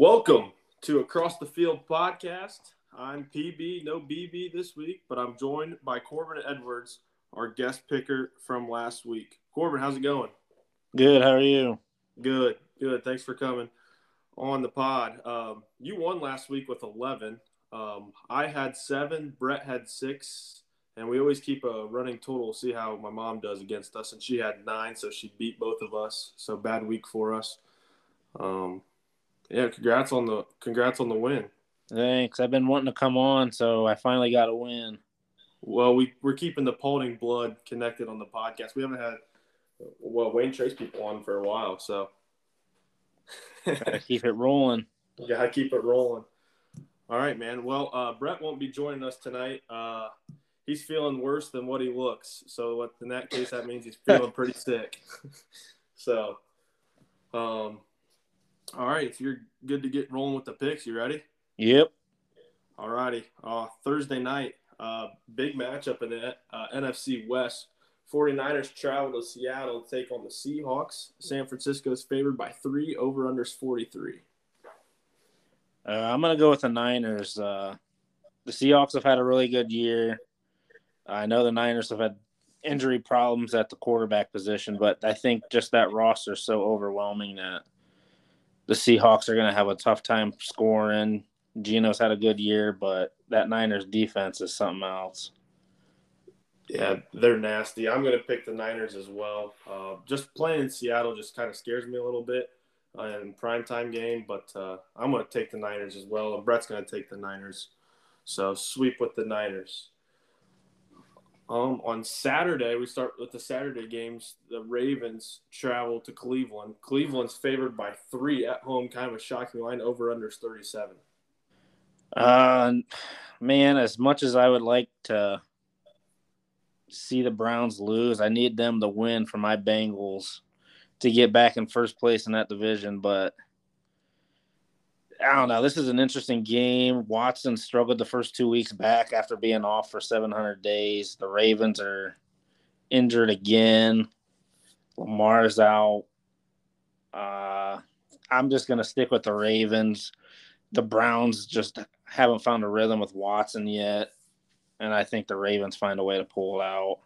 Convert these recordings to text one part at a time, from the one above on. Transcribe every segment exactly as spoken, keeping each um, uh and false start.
Welcome to Across the Field podcast. I'm P B, no B B this week, but I'm joined by Corbin Edwards, our guest picker from last week. Corbin, how's it going? Good. How are you? Good. Good. Thanks for coming on the pod. Um, you won last week with eleven. Um, I had seven. Brett had six. And we always keep a running total, see how my mom does against us. And she had nine, so she beat both of us. So bad week for us. Um, yeah, congrats on the congrats on the win. Thanks. I've been wanting to come on, so I finally got a win. Well, we, we're keeping the Paulding blood connected on the podcast. We haven't had, well, Wayne Trace people on for a while, so. Gotta keep it rolling. Gotta keep it rolling. All right, man. Well, uh, Brett won't be joining us tonight. Uh, he's feeling worse than what he looks. So in that case, that means he's feeling pretty sick. So, um, all right, if you're good to get rolling with the picks, you ready? Yep. All righty. Uh, Thursday night, uh, big matchup in the uh, N F C West. forty-niners travel to Seattle to take on the Seahawks. San Francisco is favored by three, over-unders forty-three. Uh, I'm going to go with the Niners. Uh, the Seahawks have had a really good year. I know the Niners have had injury problems at the quarterback position, but I think just that roster is so overwhelming that the Seahawks are going to have a tough time scoring. Geno's had a good year, but that Niners defense is something else. Yeah, they're nasty. I'm going to pick the Niners as well. Uh, just playing in Seattle just kind of scares me a little bit uh, in primetime game, but uh, I'm going to take the Niners as well, and Brett's going to take the Niners. So sweep with the Niners. Um, on Saturday, we start with the Saturday games. The Ravens travel to Cleveland. Cleveland's favored by three at home, kind of a shocking line, over-unders thirty-seven. Uh, man, as much as I would like to see the Browns lose, I need them to win for my Bengals to get back in first place in that division. But I don't know. This is an interesting game. Watson struggled the first two weeks back after being off for seven hundred days. The Ravens are injured again. Lamar's out. Uh, I'm just going to stick with the Ravens. The Browns just haven't found a rhythm with Watson yet. And I think the Ravens find a way to pull it out.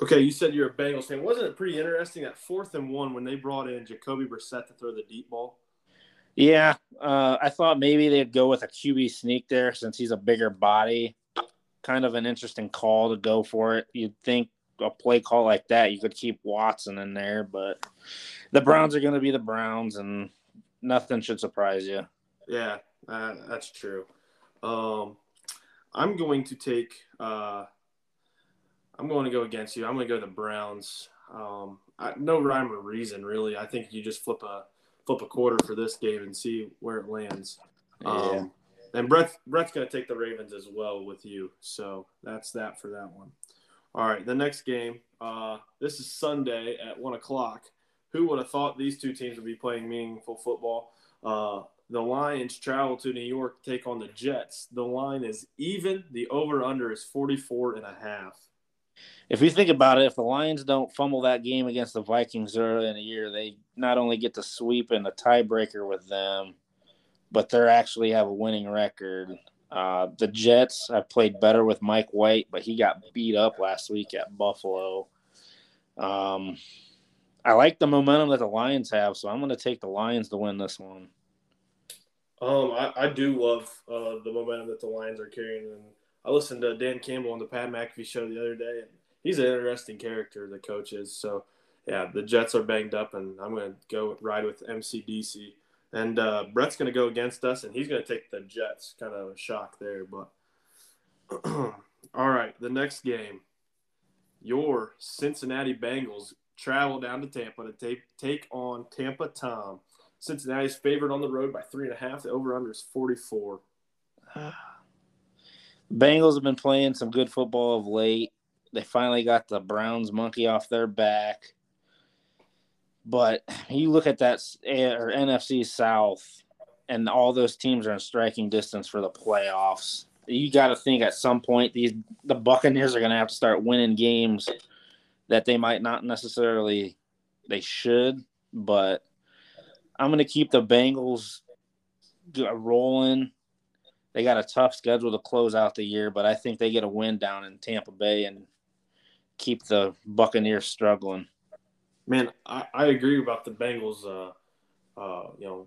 Okay, you said you're a Bengals fan. Wasn't it pretty interesting that fourth and one when they brought in Jacoby Brissett to throw the deep ball? Yeah, uh, I thought maybe they'd go with a Q B sneak there since he's a bigger body. Kind of an interesting call to go for it. You'd think a play call like that, you could keep Watson in there. But the Browns are going to be the Browns, and nothing should surprise you. Yeah, uh, that's true. Um I'm going to take uh, – I'm going to go against you. I'm going to go to the Browns. Um, I, no rhyme or reason, really. I think you just flip a flip a quarter for this game and see where it lands. Um, yeah. And Brett, Brett's going to take the Ravens as well with you. So that's that for that one. All right, the next game. Uh, this is Sunday at one o'clock. Who would have thought these two teams would be playing meaningful football? Uh The Lions travel to New York to take on the Jets. The line is even. The over-under is forty-four and a half. If you think about it, if the Lions don't fumble that game against the Vikings early in the year, they not only get the sweep and the tiebreaker with them, but they actually have a winning record. Uh, the Jets have played better with Mike White, but he got beat up last week at Buffalo. Um, I like the momentum that the Lions have, so I'm going to take the Lions to win this one. Um, I, I do love uh, the momentum that the Lions are carrying. And I listened to Dan Campbell on the Pat McAfee show the other day, and he's an interesting character, the coach is. So, yeah, the Jets are banged up, and I'm going to go ride with M C D C. And uh, Brett's going to go against us, and he's going to take the Jets. Kind of a shock there. But all right, the next game, your Cincinnati Bengals travel down to Tampa to take, take on Tampa Tom. Cincinnati's favored on the road by three and a half. The over-under is forty-four. Bengals have been playing some good football of late. They finally got the Browns monkey off their back. But you look at that or N F C South, and all those teams are in striking distance for the playoffs. You got to think at some point these the Buccaneers are going to have to start winning games that they might not necessarily they should, but I'm going to keep the Bengals rolling. They got a tough schedule to close out the year, but I think they get a win down in Tampa Bay and keep the Buccaneers struggling. Man, I, I agree about the Bengals, uh, uh, you know,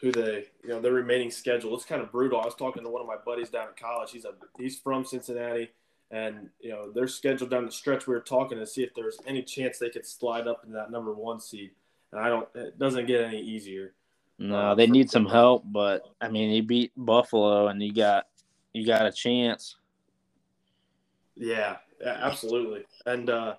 who they, you know, their remaining schedule. It's kind of brutal. I was talking to one of my buddies down at college. He's a, he's from Cincinnati, and, you know, their schedule down the stretch, we were talking to see if there was any chance they could slide up into that number one seed. And I don't, it doesn't get any easier. No, uh, they need some help, but I mean, you beat Buffalo and you got, you got a chance. Yeah, absolutely. And uh,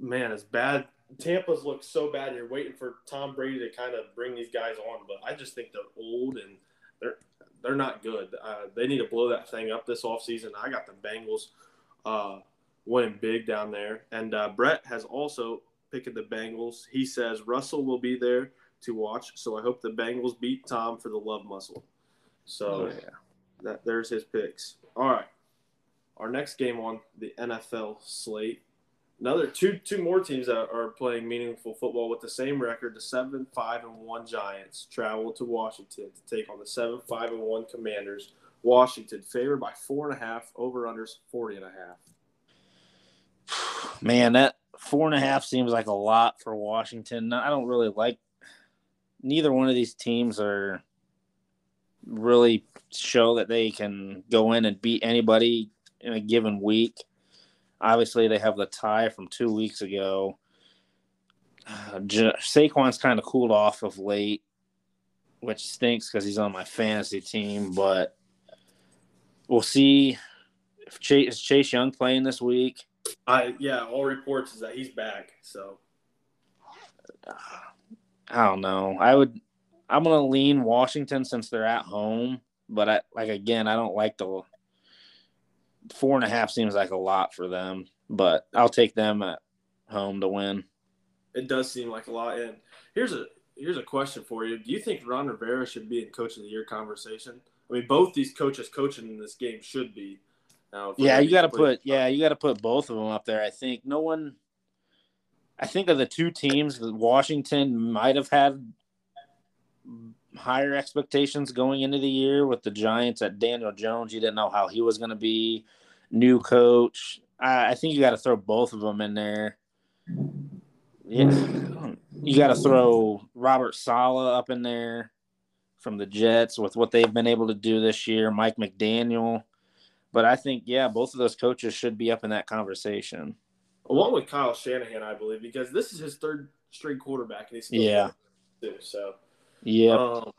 man, it's bad. Tampa's looked so bad. You're waiting for Tom Brady to kind of bring these guys on, but I just think they're old and they're, they're not good. Uh, they need to blow that thing up this offseason. I got the Bengals uh, winning big down there. And uh, Brett has also picked the Bengals. He says Russell will be there to watch, so I hope the Bengals beat Tom for the love muscle. So oh, yeah. that there's his picks. All right. Our next game on the N F L slate. Another two two more teams that are playing meaningful football with the same record. The seven five and one Giants travel to Washington to take on the seven five and one Commanders. Washington favored by four and a half. Over unders forty and a half. Man, that four and a half seems like a lot for Washington. I don't really like. Neither one of these teams are really show that they can go in and beat anybody in a given week. Obviously, they have the tie from two weeks ago. Uh, J- Saquon's kind of cooled off of late, which stinks because he's on my fantasy team. But we'll see if Chase, is Chase Young playing this week. I yeah, all reports is that he's back. So uh, I don't know. I would. I'm gonna lean Washington since they're at home. But I like again. I don't like the. Four and a half seems like a lot for them, but I'll take them at home to win. It does seem like a lot. And here's a here's a question for you. Do you think Ron Rivera should be in Coach of the Year conversation? I mean, both these coaches coaching in this game should be. Uh, yeah, you got to put yeah, you got to put both of them up there. I think no one. I think of the two teams, Washington might have had higher expectations going into the year with the Giants at Daniel Jones. You didn't know how he was going to be. New coach. I, I think you got to throw both of them in there. Yeah. You got to throw Robert Saleh up in there from the Jets with what they've been able to do this year, Mike McDaniel. But I think, yeah, both of those coaches should be up in that conversation. Along with Kyle Shanahan, I believe, because this is his third straight quarterback. And he's still yeah. Too, so. Yeah, um,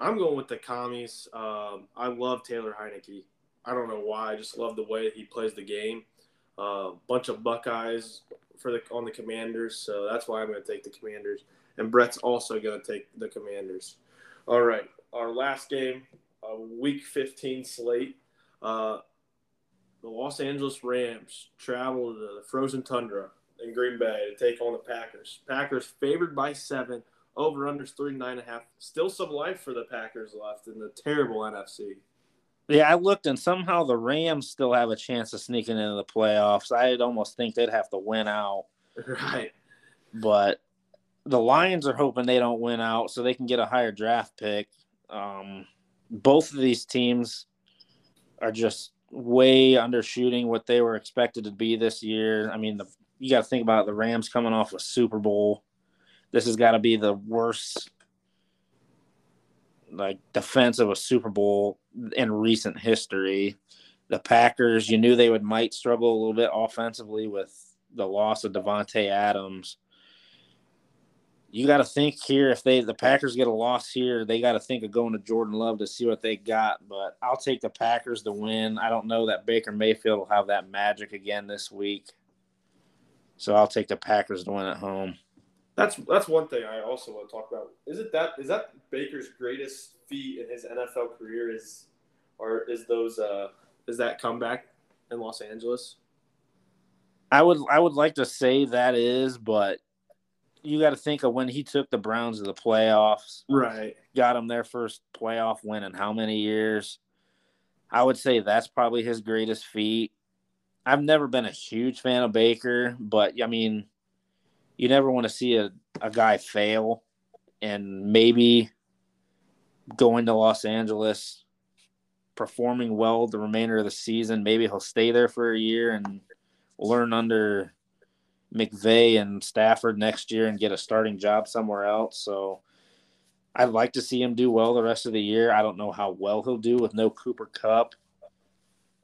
I'm going with the commies. Um, I love Taylor Heineke. I don't know why. I just love the way that he plays the game. A uh, bunch of Buckeyes for the on the Commanders, so that's why I'm going to take the Commanders. And Brett's also going to take the Commanders. All right, our last game, uh, Week fifteen slate. Uh, the Los Angeles Rams travel to the Frozen Tundra in Green Bay to take on the Packers. Packers favored by seven. Over unders thirty-nine and a half. Still some life for the Packers left in the terrible N F C. Yeah, I looked, and somehow the Rams still have a chance of sneaking into the playoffs. I'd almost think they'd have to win out. Right. But the Lions are hoping they don't win out so they can get a higher draft pick. Um, both of these teams are just way undershooting what they were expected to be this year. I mean, the, you got to think about the Rams coming off a Super Bowl. This has got to be the worst, like, defense of a Super Bowl in recent history. The Packers, you knew they would might struggle a little bit offensively with the loss of Devontae Adams. You got to think here, if they the Packers get a loss here, they got to think of going to Jordan Love to see what they got. But I'll take the Packers to win. I don't know that Baker Mayfield will have that magic again this week. So I'll take the Packers to win at home. That's that's one thing I also want to talk about. Is it that is that Baker's greatest feat in his N F L career is, or is those uh, is that comeback in Los Angeles? I would I would like to say that is, but you got to think of when he took the Browns to the playoffs, right? Got them their first playoff win in how many years? I would say that's probably his greatest feat. I've never been a huge fan of Baker, but I mean. You never want to see a, a guy fail. and maybe going to Los Angeles, performing well the remainder of the season. Maybe he'll stay there for a year and learn under McVay and Stafford next year and get a starting job somewhere else. So I'd like to see him do well the rest of the year. I don't know how well he'll do with no Cooper Kupp,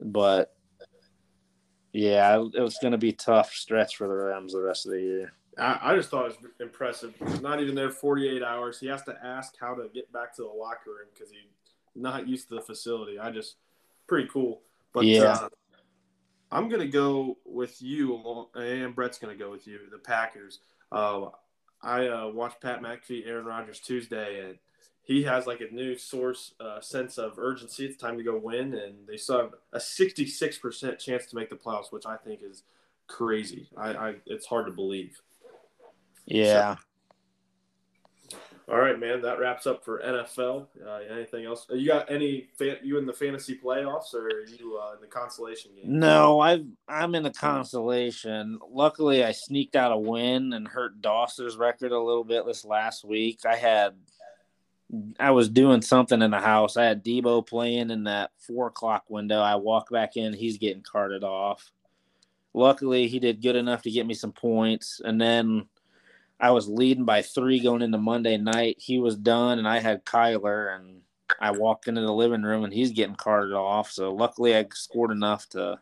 but yeah, it was going to be a tough stretch for the Rams the rest of the year. I, I just thought it was impressive. He's not even there forty-eight hours. He has to ask how to get back to the locker room because he's not used to the facility. I just – pretty cool. But yeah. Uh, I'm going to go with you, and Brett's going to go with you, the Packers. Uh, I uh, watched Pat McAfee, Aaron Rodgers Tuesday, and he has like a new source uh, sense of urgency. It's time to go win, and they saw a sixty-six percent chance to make the playoffs, which I think is crazy. I, I it's hard to believe. Yeah. So, all right, man, that wraps up for N F L. Uh, anything else? You got any fan, you in the fantasy playoffs, or are you uh, in the consolation game? No, I've I'm in the consolation. Luckily, I sneaked out a win and hurt Dawson's record a little bit this last week. I had I was doing something in the house. I had Debo playing in that four o'clock window. I walk back in, he's getting carted off. Luckily, he did good enough to get me some points, and then I was leading by three going into Monday night. He was done, and I had Kyler, and I walked into the living room, and he's getting carted off. So luckily I scored enough to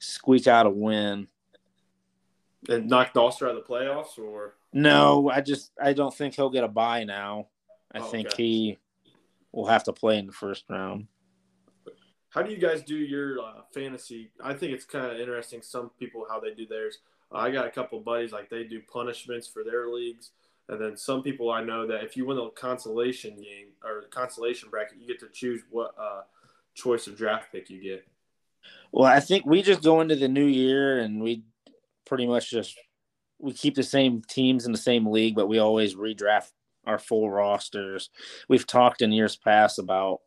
squeak out a win. And knocked Doster out of the playoffs? Or No, I just I don't think he'll get a bye now. I oh, think okay. he will have to play in the first round. How do you guys do your uh, fantasy? I think it's kind of interesting, some people, how they do theirs. I got a couple of buddies, like they do punishments for their leagues. And then some people I know that if you win the consolation game or the consolation bracket, you get to choose what uh, choice of draft pick you get. Well, I think we just go into the new year and we pretty much just we keep the same teams in the same league, but we always redraft our full rosters. We've talked in years past about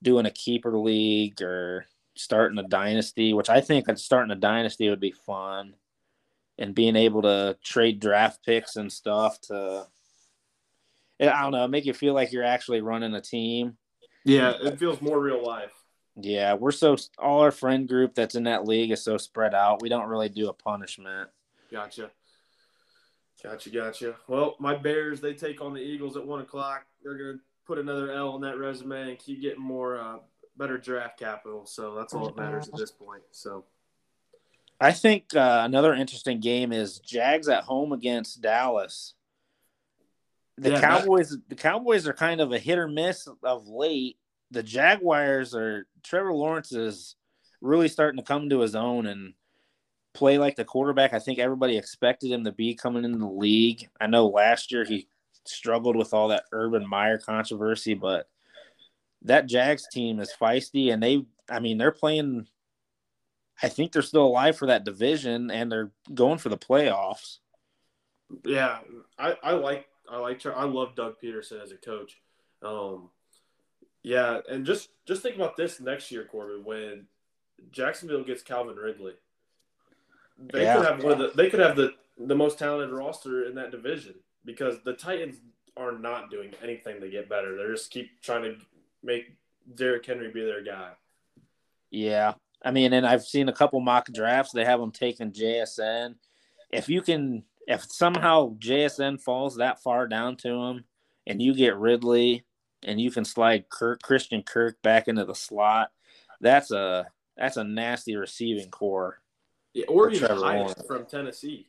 doing a keeper league or starting a dynasty, which I think starting a dynasty would be fun. And being able to trade draft picks and stuff to, I don't know, make you feel like you're actually running a team. Yeah, it feels more real life. Yeah, we're so – all our friend group that's in that league is so spread out. We don't really do a punishment. Gotcha. Gotcha, gotcha. Well, my Bears, they take on the Eagles at one o'clock. They're going to put another L on that resume and keep getting more uh, better draft capital. So that's all that matters at this point. So – I think uh, another interesting game is Jags at home against Dallas. The yeah, Cowboys, the Cowboys are kind of a hit or miss of late. The Jaguars are Trevor Lawrence is really starting to come to his own and play like the quarterback I think everybody expected him to be coming into the league. I know last year he struggled with all that Urban Meyer controversy, but that Jags team is feisty, and they, I mean, they're playing. I think they're still alive for that division, and they're going for the playoffs. Yeah, I, I like I like I love Doug Peterson as a coach. Um, yeah, and just, just think about this next year, Corbin, when Jacksonville gets Calvin Ridley, they yeah. could have one of the, they could have the, the most talented roster in that division because the Titans are not doing anything to get better. They just keep trying to make Derrick Henry be their guy. Yeah. I mean, and I've seen a couple mock drafts. They have them taking J S N. If you can, if somehow J S N falls that far down to him and you get Ridley and you can slide Kirk, Christian Kirk back into the slot, that's a that's a nasty receiving core. Yeah, or even Hyatt from Tennessee.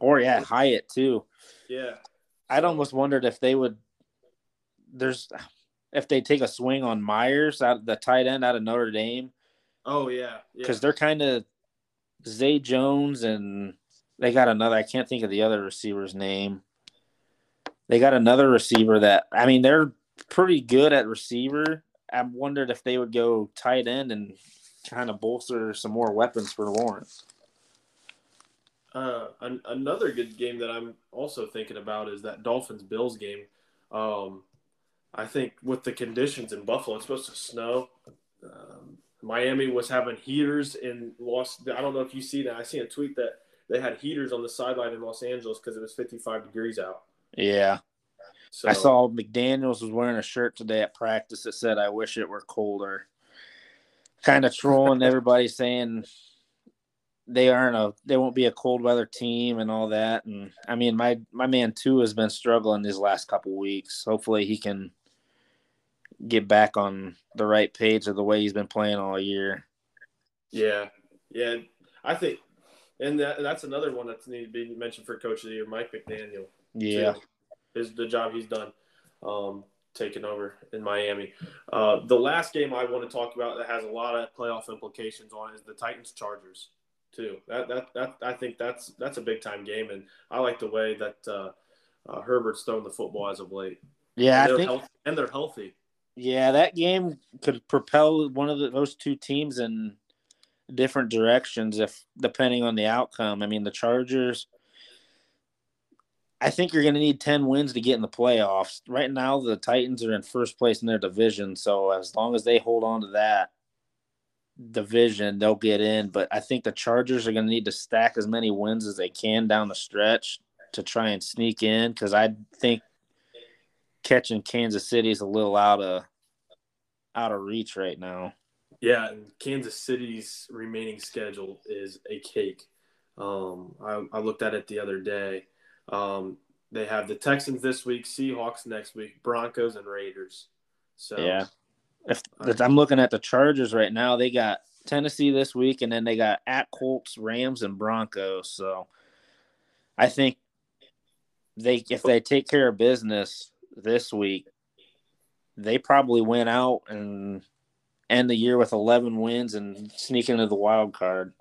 Or, yeah, Hyatt too. Yeah. I'd almost wondered if they would – there's if they take a swing on Myers, out the tight end out of Notre Dame. Oh, yeah. Because yeah. they're kind of Zay Jones and they got another. I can't think of the other receiver's name. They got another receiver that, I mean, they're pretty good at receiver. I wondered if they would go tight end and kind of bolster some more weapons for Lawrence. Uh, an- another good game that I'm also thinking about is that Dolphins-Bills game. Um, I think with the conditions in Buffalo, it's supposed to snow. Um Miami was having heaters and lost. I don't know if you see that. I seen a tweet that they had heaters on the sideline in Los Angeles because it was fifty-five degrees out. Yeah. So I saw McDaniels was wearing a shirt today at practice that said, "I wish it were colder." Kind of trolling everybody, saying they aren't a, they won't be a cold weather team and all that. And I mean, my my man too has been struggling these last couple weeks. Hopefully, he can get back on the right page of the way he's been playing all year. Yeah, yeah, I think, and that, that's another one that's needed to be mentioned for Coach of the Year, Mike McDaniel. Yeah, too, is the job he's done, um, taking over in Miami. Uh, the last game I want to talk about that has a lot of playoff implications on it is the Titans Chargers too. That that that I think that's that's a big time game, and I like the way that uh, uh, Herbert's thrown the football as of late. Yeah, and I think, healthy, and they're healthy. Yeah, that game could propel one of the, those two teams in different directions, if depending on the outcome. I mean, the Chargers, I think you're going to need ten wins to get in the playoffs. Right now, the Titans are in first place in their division, so as long as they hold on to that division, they'll get in. But I think the Chargers are going to need to stack as many wins as they can down the stretch to try and sneak in, because I think catching Kansas City is a little out of out of reach right now. Yeah, and Kansas City's remaining schedule is a cake. Um, I, I looked at it the other day. Um, they have the Texans this week, Seahawks next week, Broncos, and Raiders. So yeah, if, if I'm looking at the Chargers right now, they got Tennessee this week, and then they got at Colts, Rams, and Broncos. So I think they if they take care of business this week, they probably went out and end the year with eleven wins and sneak into the wild card.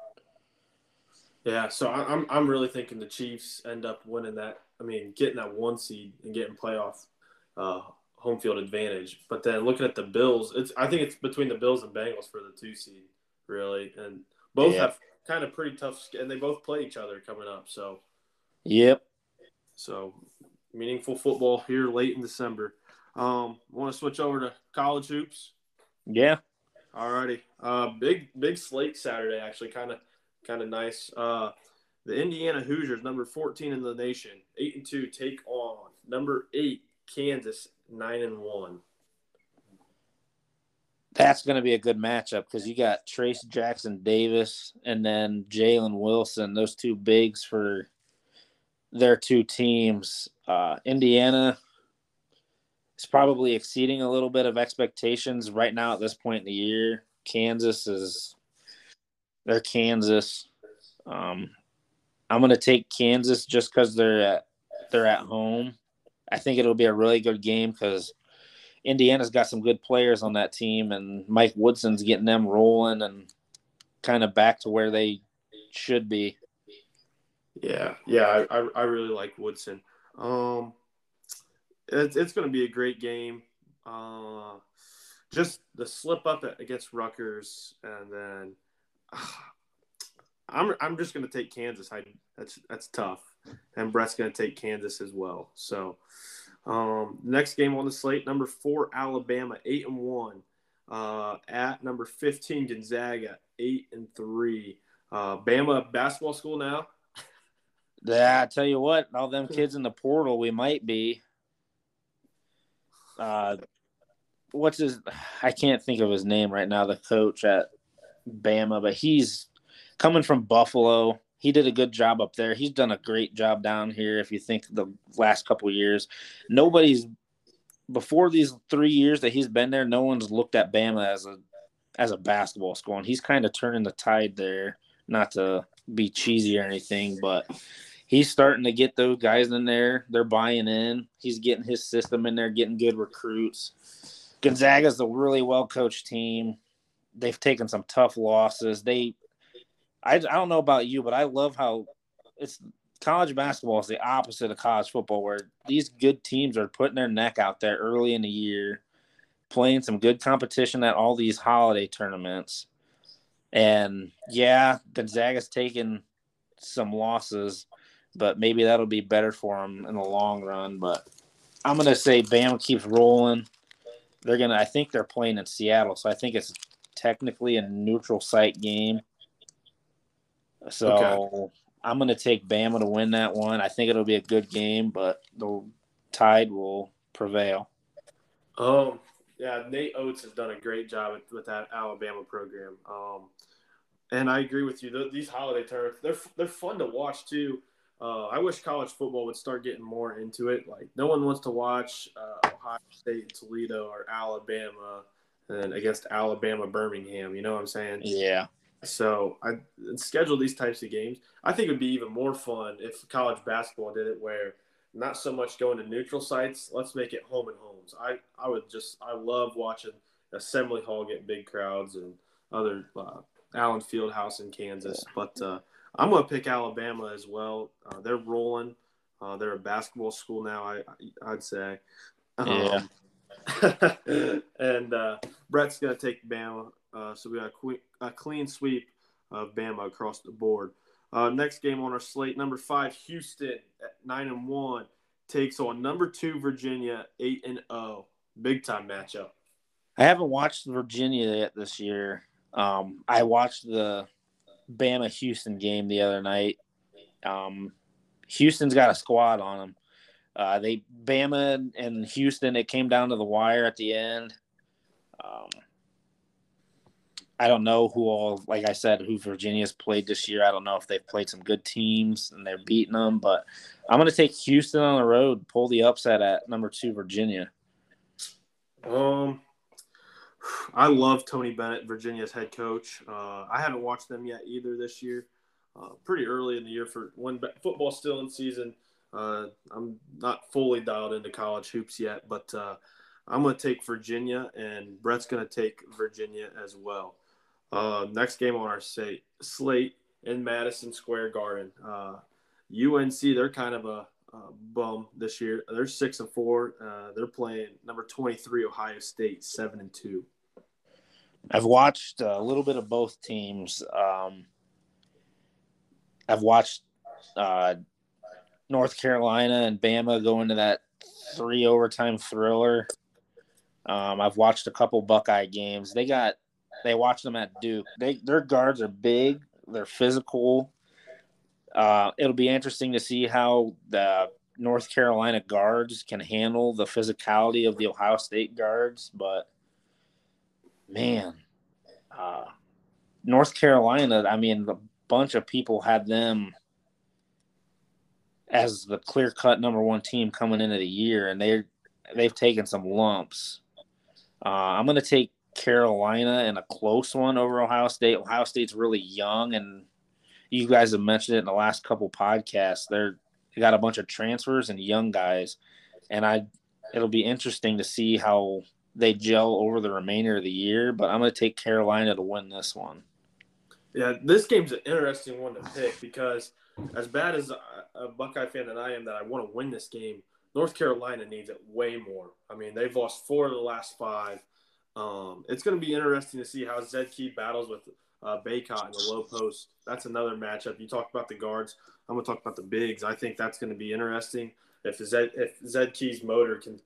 Yeah, so I'm I'm really thinking the Chiefs end up winning that. I mean, getting that one seed and getting playoff uh, home field advantage. But then looking at the Bills, it's I think it's between the Bills and Bengals for the two seed, really, and both yeah. have kind of pretty tough, and they both play each other coming up. So, yep. So. Meaningful football here late in December. Um, want to switch over to college hoops? Yeah. All righty. Uh, big big slate Saturday, actually, kind of kind of nice. Uh, the Indiana Hoosiers, number fourteen in the nation, eight and two, take on number eight Kansas, nine and one. That's going to be a good matchup because you got Trace Jackson Davis and then Jalen Wilson, those two bigs for their two teams. Uh, Indiana is probably exceeding a little bit of expectations right now at this point in the year. Kansas is – they're Kansas. Um, I'm going to take Kansas just because they're at, they're at home. I think it'll be a really good game because Indiana's got some good players on that team, and Mike Woodson's getting them rolling and kind of back to where they should be. Yeah, yeah, I, I really like Woodson. Um, it's it's going to be a great game. Uh, just the slip up against Rutgers, and then uh, I'm I'm just going to take Kansas. I that's that's tough, and Brett's going to take Kansas as well. So, um, next game on the slate, number four Alabama, eight and one, uh, at number fifteen Gonzaga, eight and three. Uh, Bama basketball school now. Yeah, I tell you what, all them kids in the portal, we might be. Uh, what's his? I can't think of his name right now. The coach at Bama, but he's coming from Buffalo. He did a good job up there. He's done a great job down here. If you think the last couple of years, nobody's before these three years that he's been there. No one's looked at Bama as a as a basketball school, and he's kind of turning the tide there. Not to be cheesy or anything, but he's starting to get those guys in there. They're buying in. He's getting his system in there, getting good recruits. Gonzaga's a really well-coached team. They've taken some tough losses. They, I, I don't know about you, but I love how it's college basketball is the opposite of college football, where these good teams are putting their neck out there early in the year, playing some good competition at all these holiday tournaments. And, yeah, Gonzaga's taken some losses, but maybe that'll be better for them in the long run. But I'm going to say Bama keeps rolling. They're going to – I think they're playing in Seattle, so I think it's technically a neutral site game. So okay. I'm going to take Bama to win that one. I think it'll be a good game, but the tide will prevail. Um, yeah, Nate Oates has done a great job with that Alabama program. Um, and I agree with you. These holiday tournaments, they're they're fun to watch too. Uh, I wish college football would start getting more into it. Like, no one wants to watch uh, Ohio State and Toledo or Alabama and against Alabama Birmingham. You know what I'm saying? Yeah. So I schedule these types of games. I think it would be even more fun if college basketball did it, where not so much going to neutral sites. Let's make it home and homes. I, I would just I love watching Assembly Hall get big crowds and other uh, Allen Fieldhouse in Kansas. But uh, I'm going to pick Alabama as well. Uh, they're rolling. Uh, they're a basketball school now. I, I I'd say. Yeah. Um, and uh, Brett's going to take Bama. Uh, so we got a, que- a clean sweep of Bama across the board. Uh, next game on our slate, number five, Houston at nine and one takes on number two Virginia, eight and zero. Big time matchup. I haven't watched Virginia yet this year. Um, I watched the Bama Houston game the other night. Um, Houston's got a squad on them. Uh, they Bama and Houston. It came down to the wire at the end. Um, I don't know who all, like I said, who Virginia's played this year. I don't know if they've played some good teams and they're beating them, but I'm going to take Houston on the road, pull the upset at number two Virginia. Um, I love Tony Bennett, Virginia's head coach. Uh, I haven't watched them yet either this year. Uh, pretty early in the year for when football's still in season. Uh, I'm not fully dialed into college hoops yet, but uh, I'm going to take Virginia, and Brett's going to take Virginia as well. Uh, next game on our say, slate in Madison Square Garden. Uh, U N C, they're kind of a, a bum this year. They're six and four. Uh, they're playing number twenty-three Ohio State, seven and two. I've watched a little bit of both teams. Um, I've watched uh, North Carolina and Bama go into that three overtime thriller. Um, I've watched a couple Buckeye games. They got. They watch them at Duke. They, their guards are big. They're physical. Uh, it'll be interesting to see how the North Carolina guards can handle the physicality of the Ohio State guards. But, man, uh, North Carolina, I mean, a bunch of people had them as the clear-cut number one team coming into the year, and they're, they've taken some lumps. Uh, I'm going to take Carolina in a close one over Ohio State. Ohio State's really young, and you guys have mentioned it in the last couple podcasts. They're, they got a bunch of transfers and young guys, and I it'll be interesting to see how they gel over the remainder of the year, but I'm going to take Carolina to win this one. Yeah, this game's an interesting one to pick because as bad as a Buckeye fan that I am that I want to win this game, North Carolina needs it way more. I mean, they've lost four of the last five. Um, it's going to be interesting to see how Zed Key battles with uh, Bacot in the low post. That's another matchup. You talked about the guards. I'm going to talk about the bigs. I think that's going to be interesting. If Zed, if Zed Key's motor can,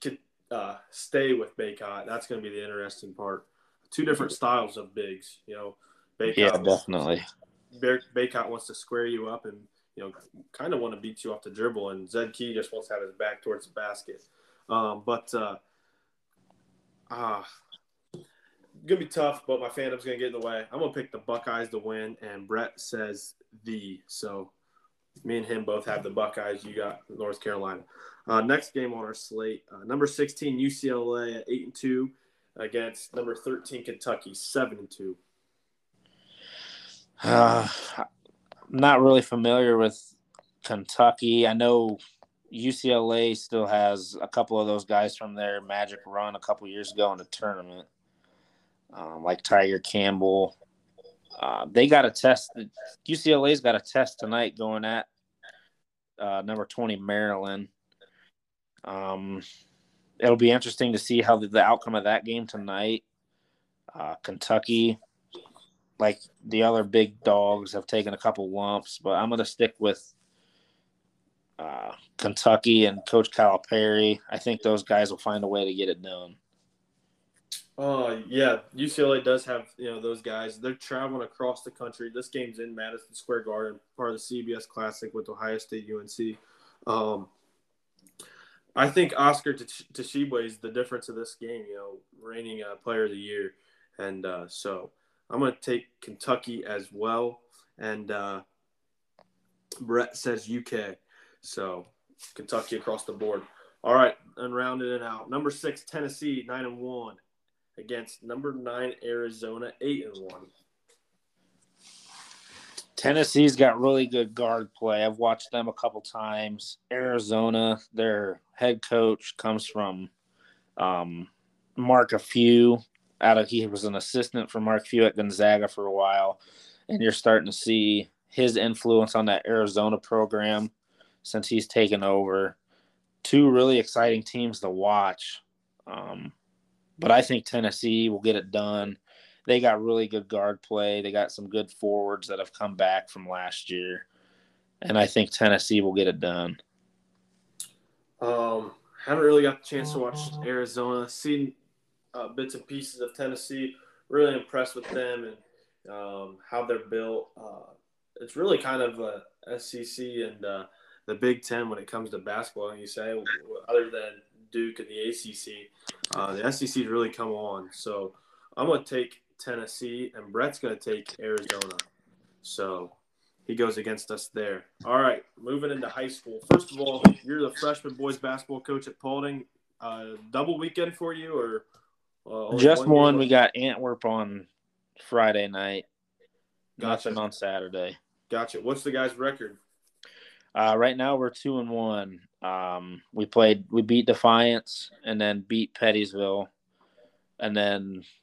can uh, stay with Bacot, that's going to be the interesting part. Two different styles of bigs. You know, Bacot, yeah, definitely. Bacot wants to square you up and, you know, kind of want to beat you off the dribble, and Zed Key just wants to have his back towards the basket. Um, but uh, – Ah, gonna be tough, but my fandom's gonna get in the way. I'm gonna pick the Buckeyes to win, and Brett says the. So, me and him both have the Buckeyes. You got North Carolina. Uh, next game on our slate, uh, number sixteen U C L A at eight and two against number thirteen Kentucky, seven and two. Uh, I'm not really familiar with Kentucky. I know U C L A still has a couple of those guys from their magic run a couple years ago in the tournament, um, like Tiger Campbell. Uh, they got a test. U C L A's got a test tonight going at uh, number twenty Maryland. Um, it'll be interesting to see how the, the outcome of that game tonight. Uh, Kentucky, like the other big dogs, have taken a couple lumps, but I'm going to stick with Uh, Kentucky and Coach Calipari. I think those guys will find a way to get it done. Oh, uh, yeah. U C L A does have, you know, those guys. They're traveling across the country. This game's in Madison Square Garden, part of the C B S Classic with Ohio State U N C. Um, I think Oscar Tshiebwe is the difference of this game, you know, reigning uh, player of the year. And uh, so I'm going to take Kentucky as well. And uh, Brett says U K. So Kentucky across the board. All right, unrounded and out. Number six, Tennessee, nine and one against number nine, Arizona, eight and one. Tennessee's got really good guard play. I've watched them a couple times. Arizona, their head coach comes from um, Mark Few. Out of he was an assistant for Mark Few at Gonzaga for a while, and you're starting to see his influence on that Arizona program since he's taken over. Two really exciting teams to watch, um, but I think Tennessee will get it done. They got really good guard play. They got some good forwards that have come back from last year, and I think Tennessee will get it done. Um, haven't really got the chance to watch Arizona. Seen uh, bits and pieces of Tennessee. Really impressed with them and um, how they're built. Uh, it's really kind of a S E C and uh, the Big Ten when it comes to basketball. And you say other than Duke and the A C C, uh, the S E C's really come on. So I'm gonna take Tennessee, and Brett's going to take Arizona. So he goes against us there. All right, moving into high school. First of all, you're the freshman boys basketball coach at Paulding. Uh, double weekend for you? or uh, Just one. one. We got Antwerp on Friday night. Gotcha. Nothing on Saturday. Gotcha. What's the guys' record? Uh, right now we're two and one. Um, we played. We beat Defiance and then beat Pettysville. And then –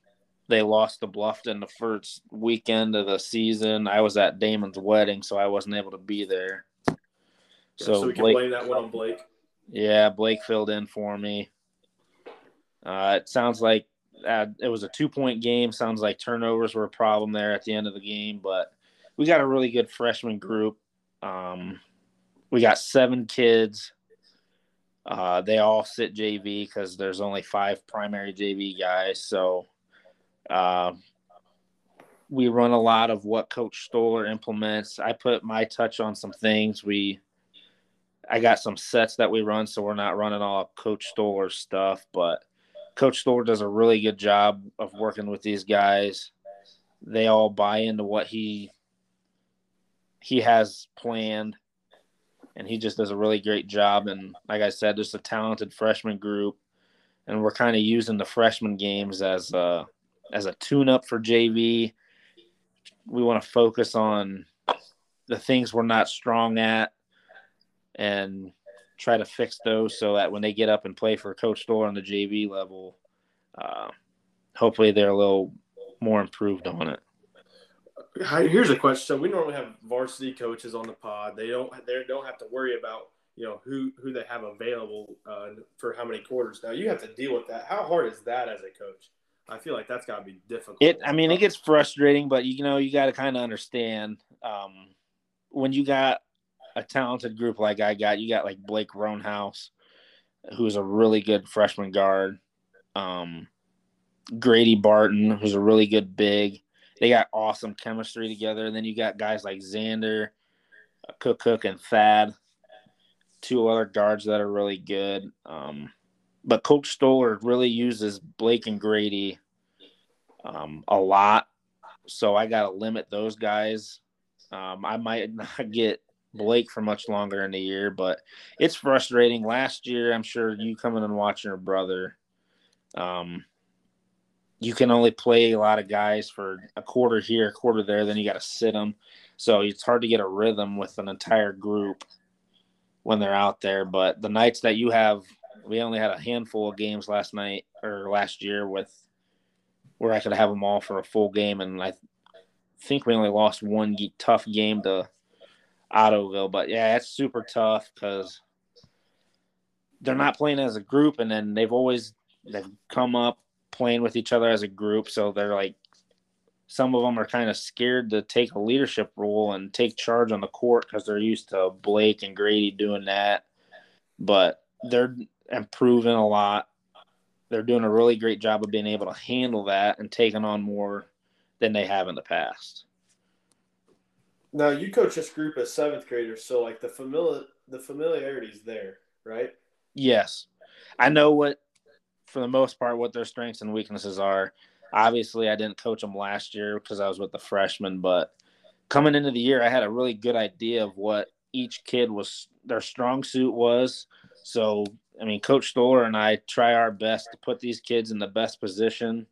they lost to Bluffton the first weekend of the season. I was at Damon's wedding, so I wasn't able to be there. Yeah, so, so we can Blake, blame that one on Blake. Yeah, Blake filled in for me. Uh, it sounds like uh, it was a two-point game. Sounds like turnovers were a problem there at the end of the game, but we got a really good freshman group. Um, we got seven kids. Uh, they all sit J V because there's only five primary J V guys, so – Uh, we run a lot of what Coach Stoller implements. I put my touch on some things. We, I got some sets that we run, so we're not running all Coach Stoller stuff. But Coach Stoller does a really good job of working with these guys. They all buy into what he he has planned, and he just does a really great job. And like I said, there's a talented freshman group, and we're kind of using the freshman games as a – as a tune-up for J V. We want to focus on the things we're not strong at and try to fix those so that when they get up and play for Coach Stoller on the J V level, uh, hopefully they're a little more improved on it. Here's a question. So we normally have varsity coaches on the pod. They don't they don't have to worry about, you know, who, who they have available uh, for how many quarters. Now you have to deal with that. How hard is that as a coach? I feel like that's got to be difficult. It, I mean, it gets frustrating, but, you know, you got to kind of understand um, when you got a talented group like I got, you got like Blake Roenhouse, who's a really good freshman guard, um, Grady Barton, who's a really good big. They got awesome chemistry together. And then you got guys like Xander, Cook Cook, and Thad, two other guards that are really good. Um But Coach Stoller really uses Blake and Grady um, a lot, so I got to limit those guys. Um, I might not get Blake for much longer in the year, but it's frustrating. Last year, I'm sure you coming and watching your brother, um, you can only play a lot of guys for a quarter here, a quarter there, then you got to sit them. So it's hard to get a rhythm with an entire group when they're out there. But the nights that you have – we only had a handful of games last night or last year with where I could have them all for a full game. And I th- think we only lost one g- tough game to Ottoville, but yeah, it's super tough because they're not playing as a group. And then they've always, they've come up playing with each other as a group. So they're like, some of them are kind of scared to take a leadership role and take charge on the court because they're used to Blake and Grady doing that. But they're improving a lot. They're doing a really great job of being able to handle that and taking on more than they have in the past. Now, you coach this group as seventh graders, so like the famili- the familiarity is there, right? Yes. I know what, for the most part, what their strengths and weaknesses are. Obviously, I didn't coach them last year because I was with the freshmen, but coming into the year, I had a really good idea of what each kid was, their strong suit was. So, I mean, Coach Stoller and I try our best to put these kids in the best position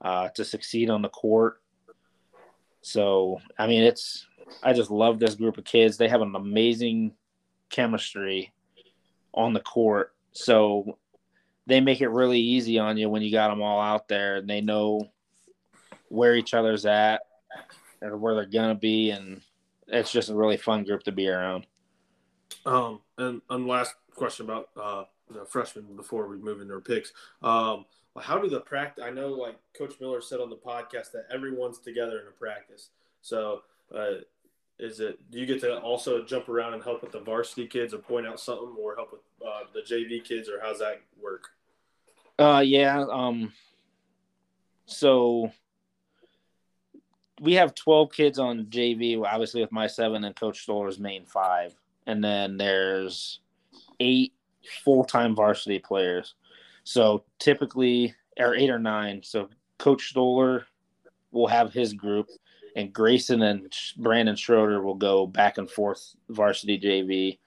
uh, to succeed on the court. So, I mean, it's, I just love this group of kids. They have an amazing chemistry on the court. So they make it really easy on you when you got them all out there and they know where each other's at or where they're going to be. And it's just a really fun group to be around. Um, and, and last question about uh, the freshmen before we move into our picks. Um, how do the practice – I know, like Coach Miller said on the podcast, that everyone's together in a practice. So uh, is it – do you get to also jump around and help with the varsity kids or point out something or help with uh, the J V kids, or how's that work? Uh, yeah. Um, so we have twelve kids on J V, obviously with my seven and Coach Stoller's main five. And then there's eight full-time varsity players. So typically – or eight or nine. So Coach Stoller will have his group, and Grayson and Brandon Schroeder will go back and forth varsity J V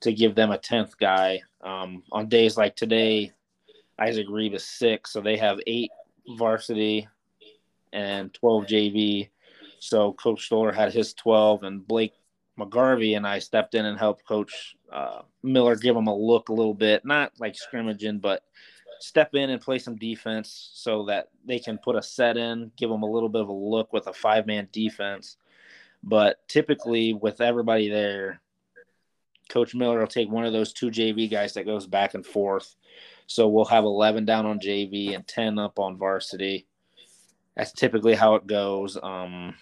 to give them a tenth guy. Um, on days like today, Isaac Reeve is six, so they have eight varsity and twelve J V. So Coach Stoller had his twelve, and Blake McGarvey and I stepped in and helped Coach uh, Miller give him a look a little bit, not like scrimmaging, but step in and play some defense so that they can put a set in, give them a little bit of a look with a five-man defense. But typically with everybody there, Coach Miller will take one of those two J V guys that goes back and forth. So we'll have eleven down on J V and ten up on varsity. That's typically how it goes. Um,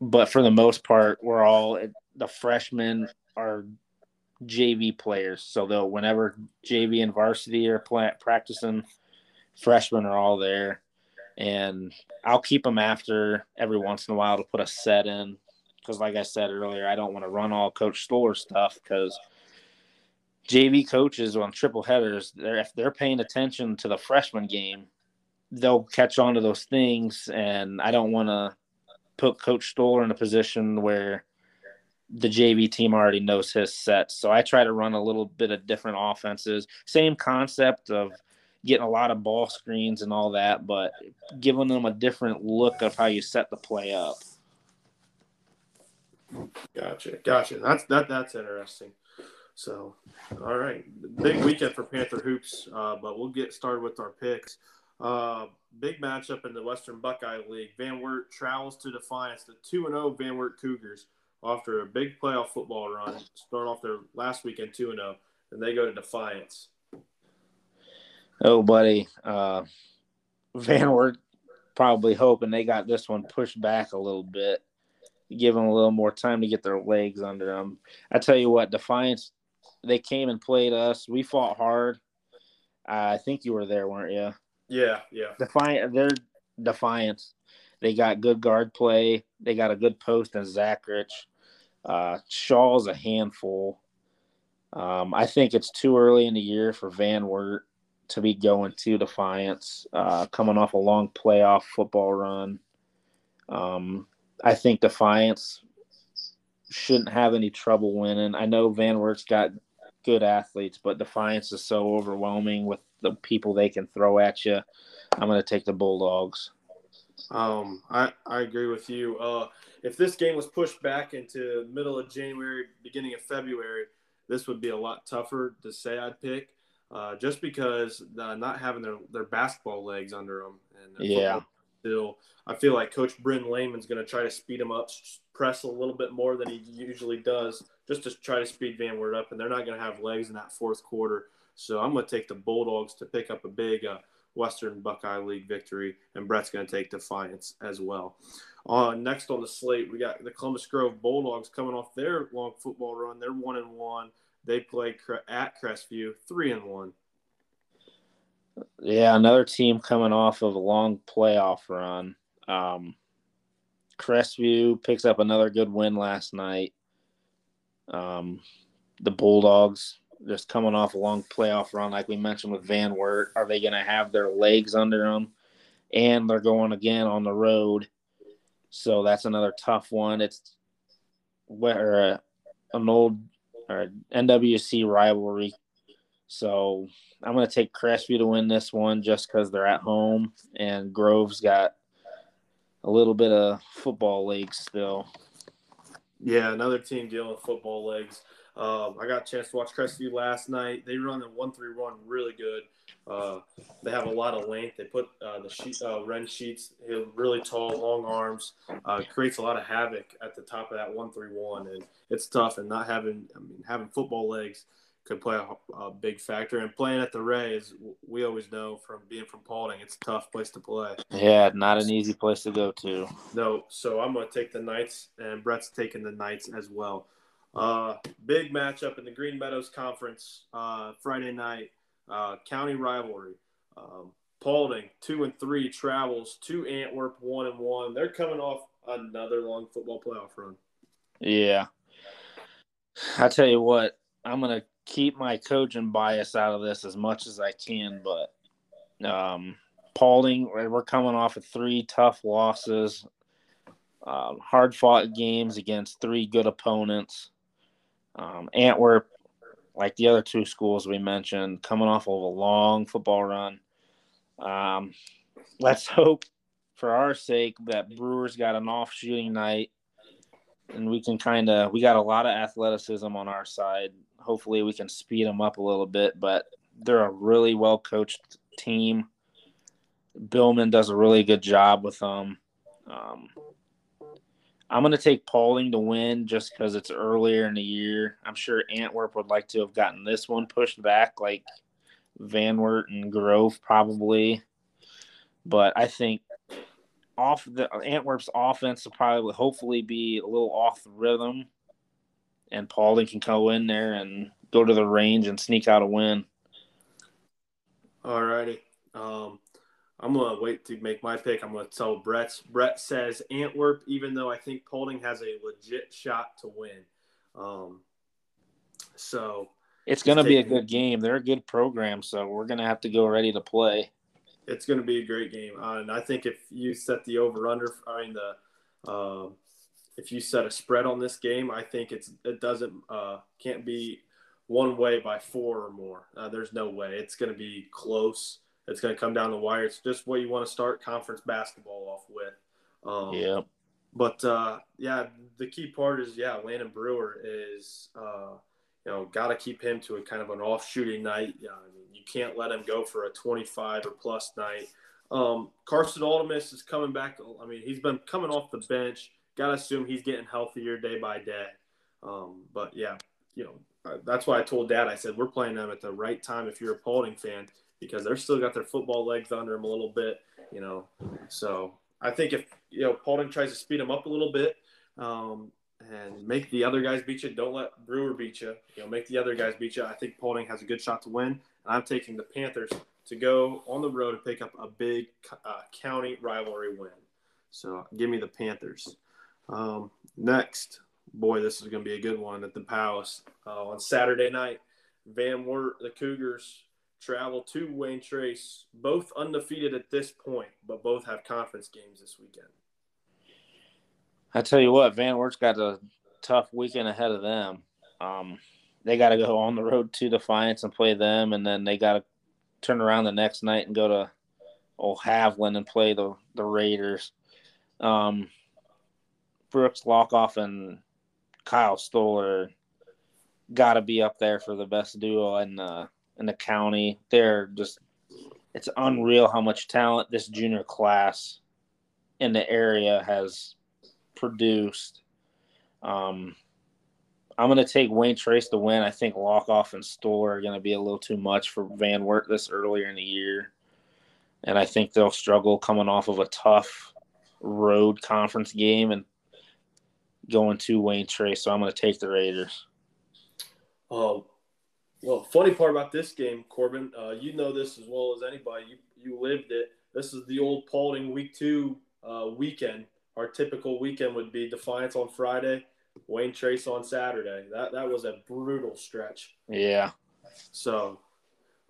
but for the most part, we're all – the freshmen are – J V players, so they'll whenever J V and varsity are play, practicing, freshmen are all there, and I'll keep them after every once in a while to put a set in, because like I said earlier, I don't want to run all Coach Stoller stuff, because J V coaches on triple headers, they're, if they're paying attention to the freshman game, they'll catch on to those things, and I don't want to put Coach Stoller in a position where the J V team already knows his sets. So I try to run a little bit of different offenses. Same concept of getting a lot of ball screens and all that, but giving them a different look of how you set the play up. Gotcha. Gotcha. That's that. That's interesting. So, all right. Big weekend for Panther Hoops, uh, but we'll get started with our picks. Uh, big matchup in the Western Buckeye League. Van Wert travels to Defiance, the two and oh Van Wert Cougars, after a big playoff football run, start off their last weekend two and oh, and they go to Defiance. Oh, buddy. Uh, Van Wert probably hoping they got this one pushed back a little bit, give them a little more time to get their legs under them. I tell you what, Defiance, they came and played us. We fought hard. Uh, I think you were there, weren't you? Yeah, yeah. Defiance, they're Defiance. They got good guard play. They got a good post in Zachrich. Uh, Shaw's a handful. Um, I think it's too early in the year for Van Wert to be going to Defiance, uh, coming off a long playoff football run. Um, I think Defiance shouldn't have any trouble winning. I know Van Wert's got good athletes, but Defiance is so overwhelming with the people they can throw at you. I'm going to take the Bulldogs. Um, I, I agree with you. Uh, if this game was pushed back into middle of January, beginning of February, this would be a lot tougher to say I'd pick, uh, just because uh, not having their, their basketball legs under them. And yeah, still, I feel like Coach Bryn Lehman's going to try to speed them up, press a little bit more than he usually does, just to try to speed Van Wert up. And they're not going to have legs in that fourth quarter. So I'm going to take the Bulldogs to pick up a big, uh, Western Buckeye League victory, and Brett's going to take Defiance as well. Uh, next on the slate, we got the Columbus Grove Bulldogs coming off their long football run. They're one and one. They play at Crestview, three and one. Yeah, another team coming off of a long playoff run. Um, Crestview picks up another good win last night. Um, the Bulldogs just coming off a long playoff run, like we mentioned with Van Wert. Are they going to have their legs under them? And they're going again on the road. So that's another tough one. It's where uh, an old uh, N W C rivalry. So I'm going to take Crestview to win this one just because they're at home. And Grove's got a little bit of football legs still. Yeah, another team dealing with football legs. Um, I got a chance to watch Crestview last night. They run the one three one really good. Uh, they have a lot of length. They put uh, the sheet, uh, Ren Sheets, really tall, long arms. Uh, creates a lot of havoc at the top of that one three one, and it's tough. And not having, I mean, having football legs could play a, a big factor. And playing at the Ray is, we always know from being from Paulding, it's a tough place to play. Yeah, not an easy place to go to. No, so I'm going to take the Knights, and Brett's taking the Knights as well. Uh, big matchup in the Green Meadows Conference uh, Friday night. Uh, county rivalry. Um, Paulding two and three travels to Antwerp one and one. They're coming off another long football playoff run. Yeah, I tell you what, I'm gonna keep my coaching bias out of this as much as I can, but um, Paulding, we're coming off of three tough losses, um, hard fought games against three good opponents. Um, Antwerp, like the other two schools we mentioned, coming off of a long football run. Um, let's hope for our sake that Brewer's got an off shooting night and we can kind of – we got a lot of athleticism on our side. Hopefully we can speed them up a little bit, but they're a really well-coached team. Billman does a really good job with them. Um, I'm going to take Paulding to win just because it's earlier in the year. I'm sure Antwerp would like to have gotten this one pushed back, like Van Wert and Grove probably. But I think off the Antwerp's offense will probably hopefully be a little off the rhythm, and Paulding can go in there and go to the range and sneak out a win. All righty. Um I'm going to wait to make my pick. I'm going to tell Brett's. Brett says Antwerp, even though I think Paulding has a legit shot to win. Um, so it's going to be a good game. They're a good program, so we're going to have to go ready to play. It's going to be a great game. Uh, and I think if you set the over-under, I mean, the, uh, if you set a spread on this game, I think it's it doesn't uh, can't be one way by four or more. Uh, there's no way. It's going to be close. It's going to come down the wire. It's just what you want to start conference basketball off with. Um, yeah. But, uh, yeah, the key part is, yeah, Landon Brewer is, uh, you know, got to keep him to a kind of an off-shooting night. Yeah, I mean, you can't let him go for a twenty-five or plus night. Um, Carson Aldemus is coming back. I mean, he's been coming off the bench. Got to assume he's getting healthier day by day. Um, but, yeah, you know, that's why I told Dad, I said, we're playing them at the right time if you're a Paulding fan, because they're still got their football legs under them a little bit, you know. So I think if, you know, Paulding tries to speed them up a little bit um, and make the other guys beat you, don't let Brewer beat you. You know, make the other guys beat you. I think Paulding has a good shot to win. And I'm taking the Panthers to go on the road and pick up a big uh, county rivalry win. So give me the Panthers. Um, next, boy, this is going to be a good one at the Palace. Uh, on Saturday night, Van Wert, the Cougars, travel to Wayne Trace, both undefeated at this point, but both have conference games this weekend. I tell you what, Van Wert's got a tough weekend ahead of them. Um, they got to go on the road to Defiance and play them, and then they got to turn around the next night and go to Old Haviland and play the, the Raiders. Um, Brooks Lockoff and Kyle Stoller got to be up there for the best duo in uh in the county. They're just, it's unreal how much talent this junior class in the area has produced. Um, I'm going to take Wayne Trace to win. I think Lockoff and Stoller are going to be a little too much for Van Wert this earlier in the year. And I think they'll struggle coming off of a tough road conference game and going to Wayne Trace. So I'm going to take the Raiders. Oh, um. Well, funny part about this game, Corbin, uh, you know this as well as anybody. You you lived it. This is the old Paulding Week Two uh, weekend. Our typical weekend would be Defiance on Friday, Wayne Trace on Saturday. That that was a brutal stretch. Yeah, So,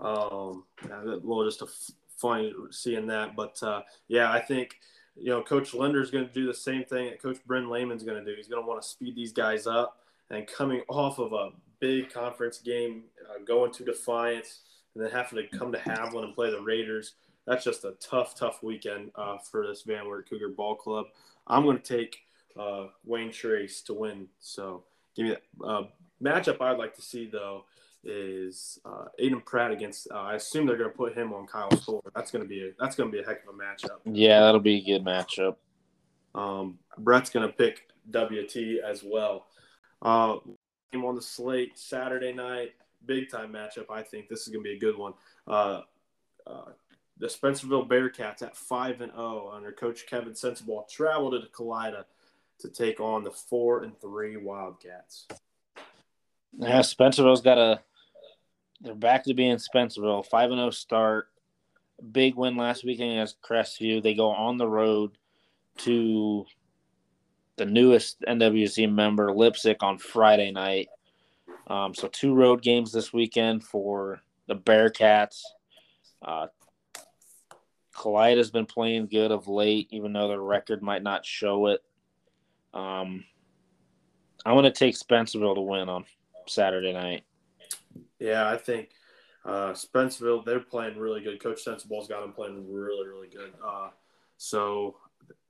um, yeah, a little just a f- funny seeing that. But, uh, yeah, I think, you know, Coach Lender's going to do the same thing that Coach Bren Lehman's going to do. He's going to want to speed these guys up. And coming off of a big conference game, uh, going to Defiance, and then having to come to Havilland and play the Raiders, that's just a tough, tough weekend uh, for this Van Wert Cougar Ball Club. I'm going to take uh, Wayne Trace to win. So give me that uh, matchup I'd like to see, though, is uh, Aiden Pratt against uh, – I assume they're going to put him on Kyle Fuller. That's going to be a, that's going to be a heck of a matchup. Yeah, that'll be a good matchup. Um, Brett's going to pick W T as well. Uh, game on the slate Saturday night, big-time matchup. I think this is going to be a good one. Uh, uh, the Spencerville Bearcats at five and oh under Coach Kevin Sensabaugh travel to Kaleida to take on the four and three Wildcats. Yeah, Spencerville's got a – they're back to being Spencerville. five and oh start. Big win last weekend against Crestview. They go on the road to the newest N W C member, Lipsick, on Friday night. Um, so two road games this weekend for the Bearcats. Uh, Kaleida's been playing good of late, even though their record might not show it. Um, I want to take Spencerville to win on Saturday night. Yeah, I think uh, Spencerville, they're playing really good. Coach Sensaball's got them playing really, really good. Uh, so,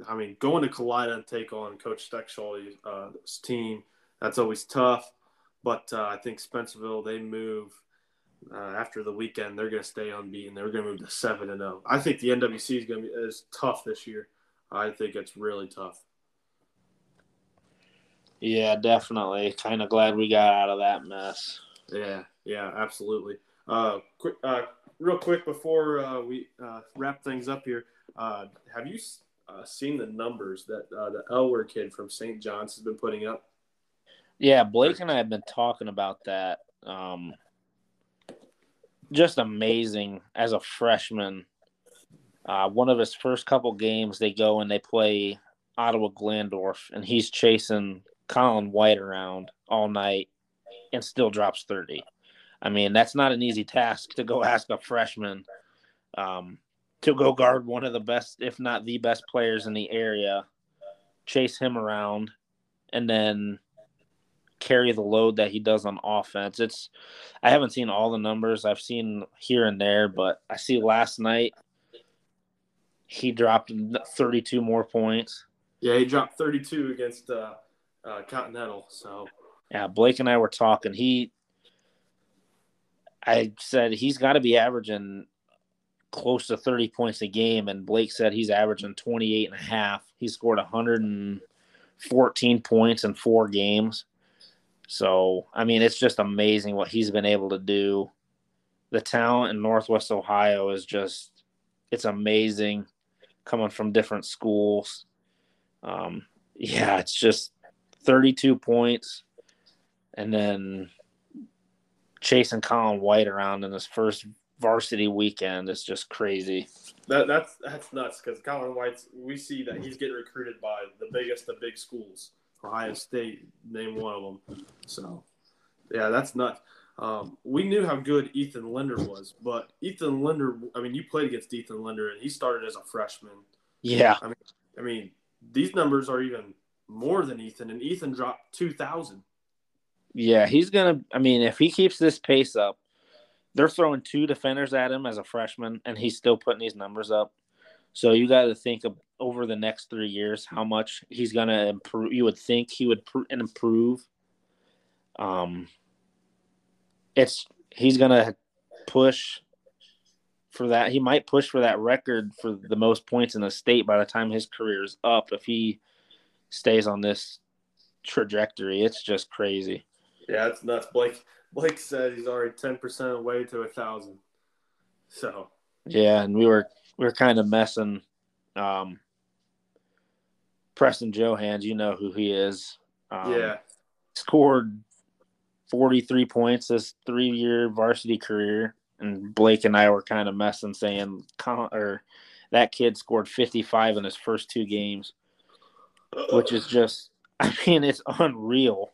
I mean, going to Kaleida and take on Coach Steckshall's uh, team, that's always tough. But uh, I think Spencerville, they move uh, after the weekend. They're going to stay unbeaten. They're going to move to seven and oh. I think the N W C is going to be is tough this year. I think it's really tough. Yeah, definitely. Kind of glad we got out of that mess. Yeah, yeah, absolutely. Uh, quick, uh, real quick before uh, we uh, wrap things up here, uh, have you uh, seen the numbers that uh, the Elward kid from Saint John's has been putting up? Yeah, Blake and I have been talking about that. Um, just amazing as a freshman. Uh, one of his first couple games, they go and they play Ottawa Glandorf, and he's chasing Colin White around all night and still drops thirty. I mean, that's not an easy task to go ask a freshman um, to go guard one of the best, if not the best players in the area, chase him around, and then carry the load that he does on offense. It's I haven't seen all the numbers. I've seen here and there, but I see last night he dropped thirty-two more points. Yeah, he dropped thirty-two against uh, uh, Continental. So yeah, Blake and I were talking. He, I said he's got to be averaging close to thirty points a game, and Blake said he's averaging twenty-eight and a half. He scored one hundred fourteen points in four games. So, I mean, it's just amazing what he's been able to do. The talent in Northwest Ohio is just, it's amazing coming from different schools. Um, yeah, it's just thirty-two points and then chasing Colin White around in his first varsity weekend is just crazy. That, that's that's nuts because Colin White's, we see that he's getting recruited by the biggest of big schools. Ohio State, name one of them. So, yeah, that's nuts. Um, we knew how good Ethan Linder was, but Ethan Linder, I mean, you played against Ethan Linder, and he started as a freshman. Yeah. I mean, I mean these numbers are even more than Ethan, and Ethan dropped two thousand. Yeah, he's going to – I mean, if he keeps this pace up, they're throwing two defenders at him as a freshman, and he's still putting these numbers up. So you got to think of over the next three years how much he's going to improve. You would think he would pr- and improve. Um, it's he's going to push for that. He might push for that record for the most points in the state by the time his career is up if he stays on this trajectory. It's just crazy. Yeah, it's nuts. Blake Blake said he's already ten percent away to one thousand. So yeah, and we were – We were kind of messing um, Preston Johans. You know who he is. Um, yeah. Scored forty-three points his three-year varsity career, and Blake and I were kind of messing saying or that kid scored fifty-five in his first two games, which is just – I mean, it's unreal.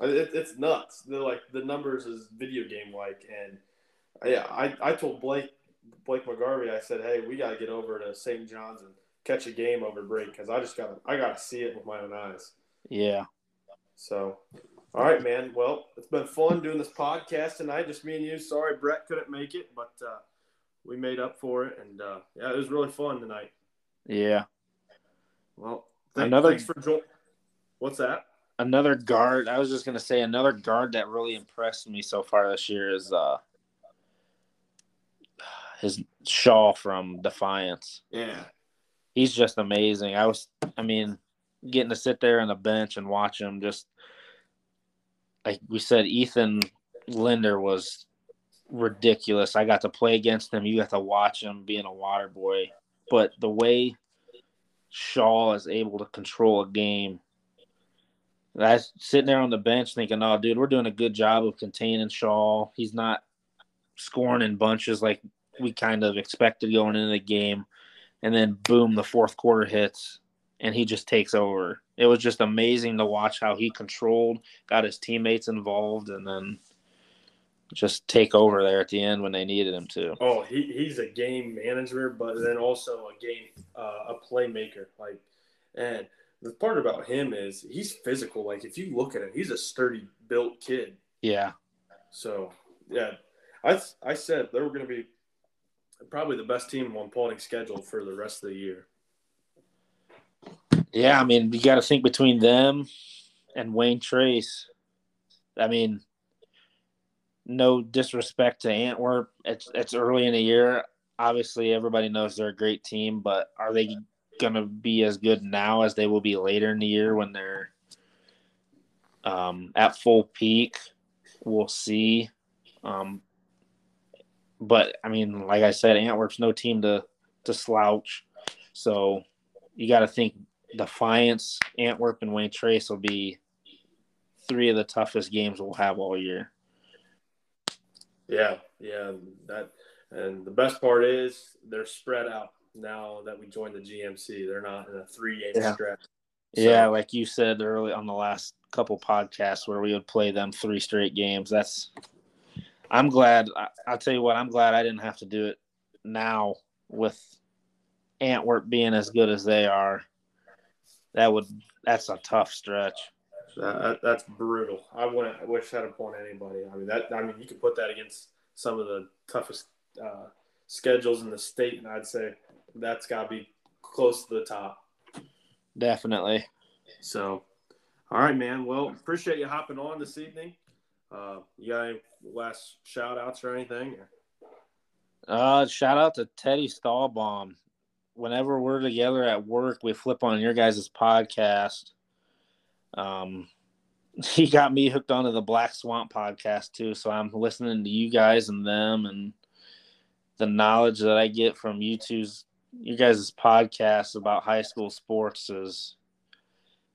I mean, it, it's nuts. They're like the numbers is video game like, and yeah, I, I told Blake Blake McGarvey, I said, hey, we got to get over to Saint John's and catch a game over break because I just got I got to see it with my own eyes. Yeah. So, all right, man. Well, it's been fun doing this podcast tonight, just me and you. Sorry, Brett couldn't make it, but uh, we made up for it, and uh, yeah, it was really fun tonight. Yeah. Well, th- another thanks for joining. What's that? Another guard. I was just gonna say another guard that really impressed me so far this year is uh, his Shaw from Defiance. Yeah, he's just amazing. I was, I mean, getting to sit there on the bench and watch him just like we said, Ethan Linder was ridiculous. I got to play against him. You got to watch him being a water boy, but the way Shaw is able to control a game. I was sitting there on the bench thinking, oh, dude, we're doing a good job of containing Shaw. He's not scoring in bunches like we kind of expected going into the game. And then, boom, the fourth quarter hits, and he just takes over. It was just amazing to watch how he controlled, got his teammates involved, and then just take over there at the end when they needed him to. Oh, he, he's a game manager, but then also a game uh, a playmaker. Like, and – the part about him is he's physical. Like, if you look at him, he's a sturdy, built kid. Yeah. So, yeah. I I said they were going to be probably the best team on Paulding's schedule for the rest of the year. Yeah, I mean, you got to think between them and Wayne Trace. I mean, no disrespect to Antwerp. It's, it's early in the year. Obviously, everybody knows they're a great team, but are they – going to be as good now as they will be later in the year when they're um, at full peak? We'll see. Um, but, I mean, like I said, Antwerp's no team to, to slouch. So you got to think Defiance, Antwerp, and Wayne Trace will be three of the toughest games we'll have all year. Yeah, yeah. that, and the best part is they're spread out. Now that we joined the G M C, they're not in a three-game yeah. stretch. So. Yeah, like you said early on the last couple podcasts where we would play them three straight games. That's – I'm glad – I'll tell you what, I'm glad I didn't have to do it now with Antwerp being as good as they are. That would – that's a tough stretch. That, that, that's brutal. I wouldn't I wish that upon anybody. I mean, that. I mean, you could put that against some of the toughest uh, schedules in the state, and I'd say – that's got to be close to the top. Definitely. So, all right, man. Well, appreciate you hopping on this evening. Uh, you got any last shout-outs or anything? Uh, shout-out to Teddy Stahlbaum. Whenever we're together at work, we flip on your guys' podcast. Um, he got me hooked onto the Black Swamp podcast, too, so I'm listening to you guys and them and the knowledge that I get from you two's you guys' podcasts about high school sports is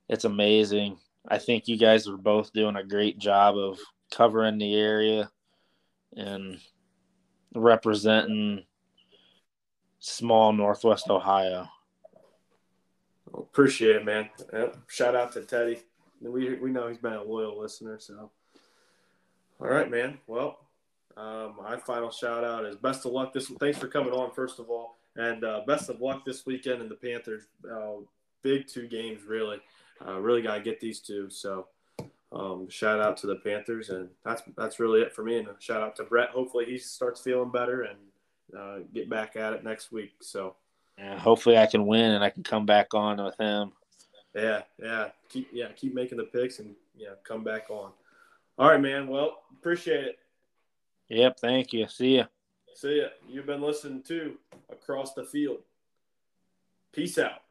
it's amazing. I think you guys are both doing a great job of covering the area and representing small Northwest Ohio. Well, appreciate it, man. Yep. Shout out to Teddy. We we know he's been a loyal listener. So, all right, man. Well, um, my final shout out is best of luck this. Thanks for coming on, first of all. And uh, best of luck this weekend in the Panthers. Uh, big two games, really. Uh, really got to get these two. So um, shout out to the Panthers, and that's that's really it for me. And a shout out to Brett. Hopefully he starts feeling better and uh, get back at it next week. So yeah, hopefully I can win and I can come back on with him. Yeah, yeah, keep yeah keep making the picks and yeah come back on. All right, man. Well, appreciate it. Yep. Thank you. See ya. See ya. You've been listening to Across the Field. Peace out.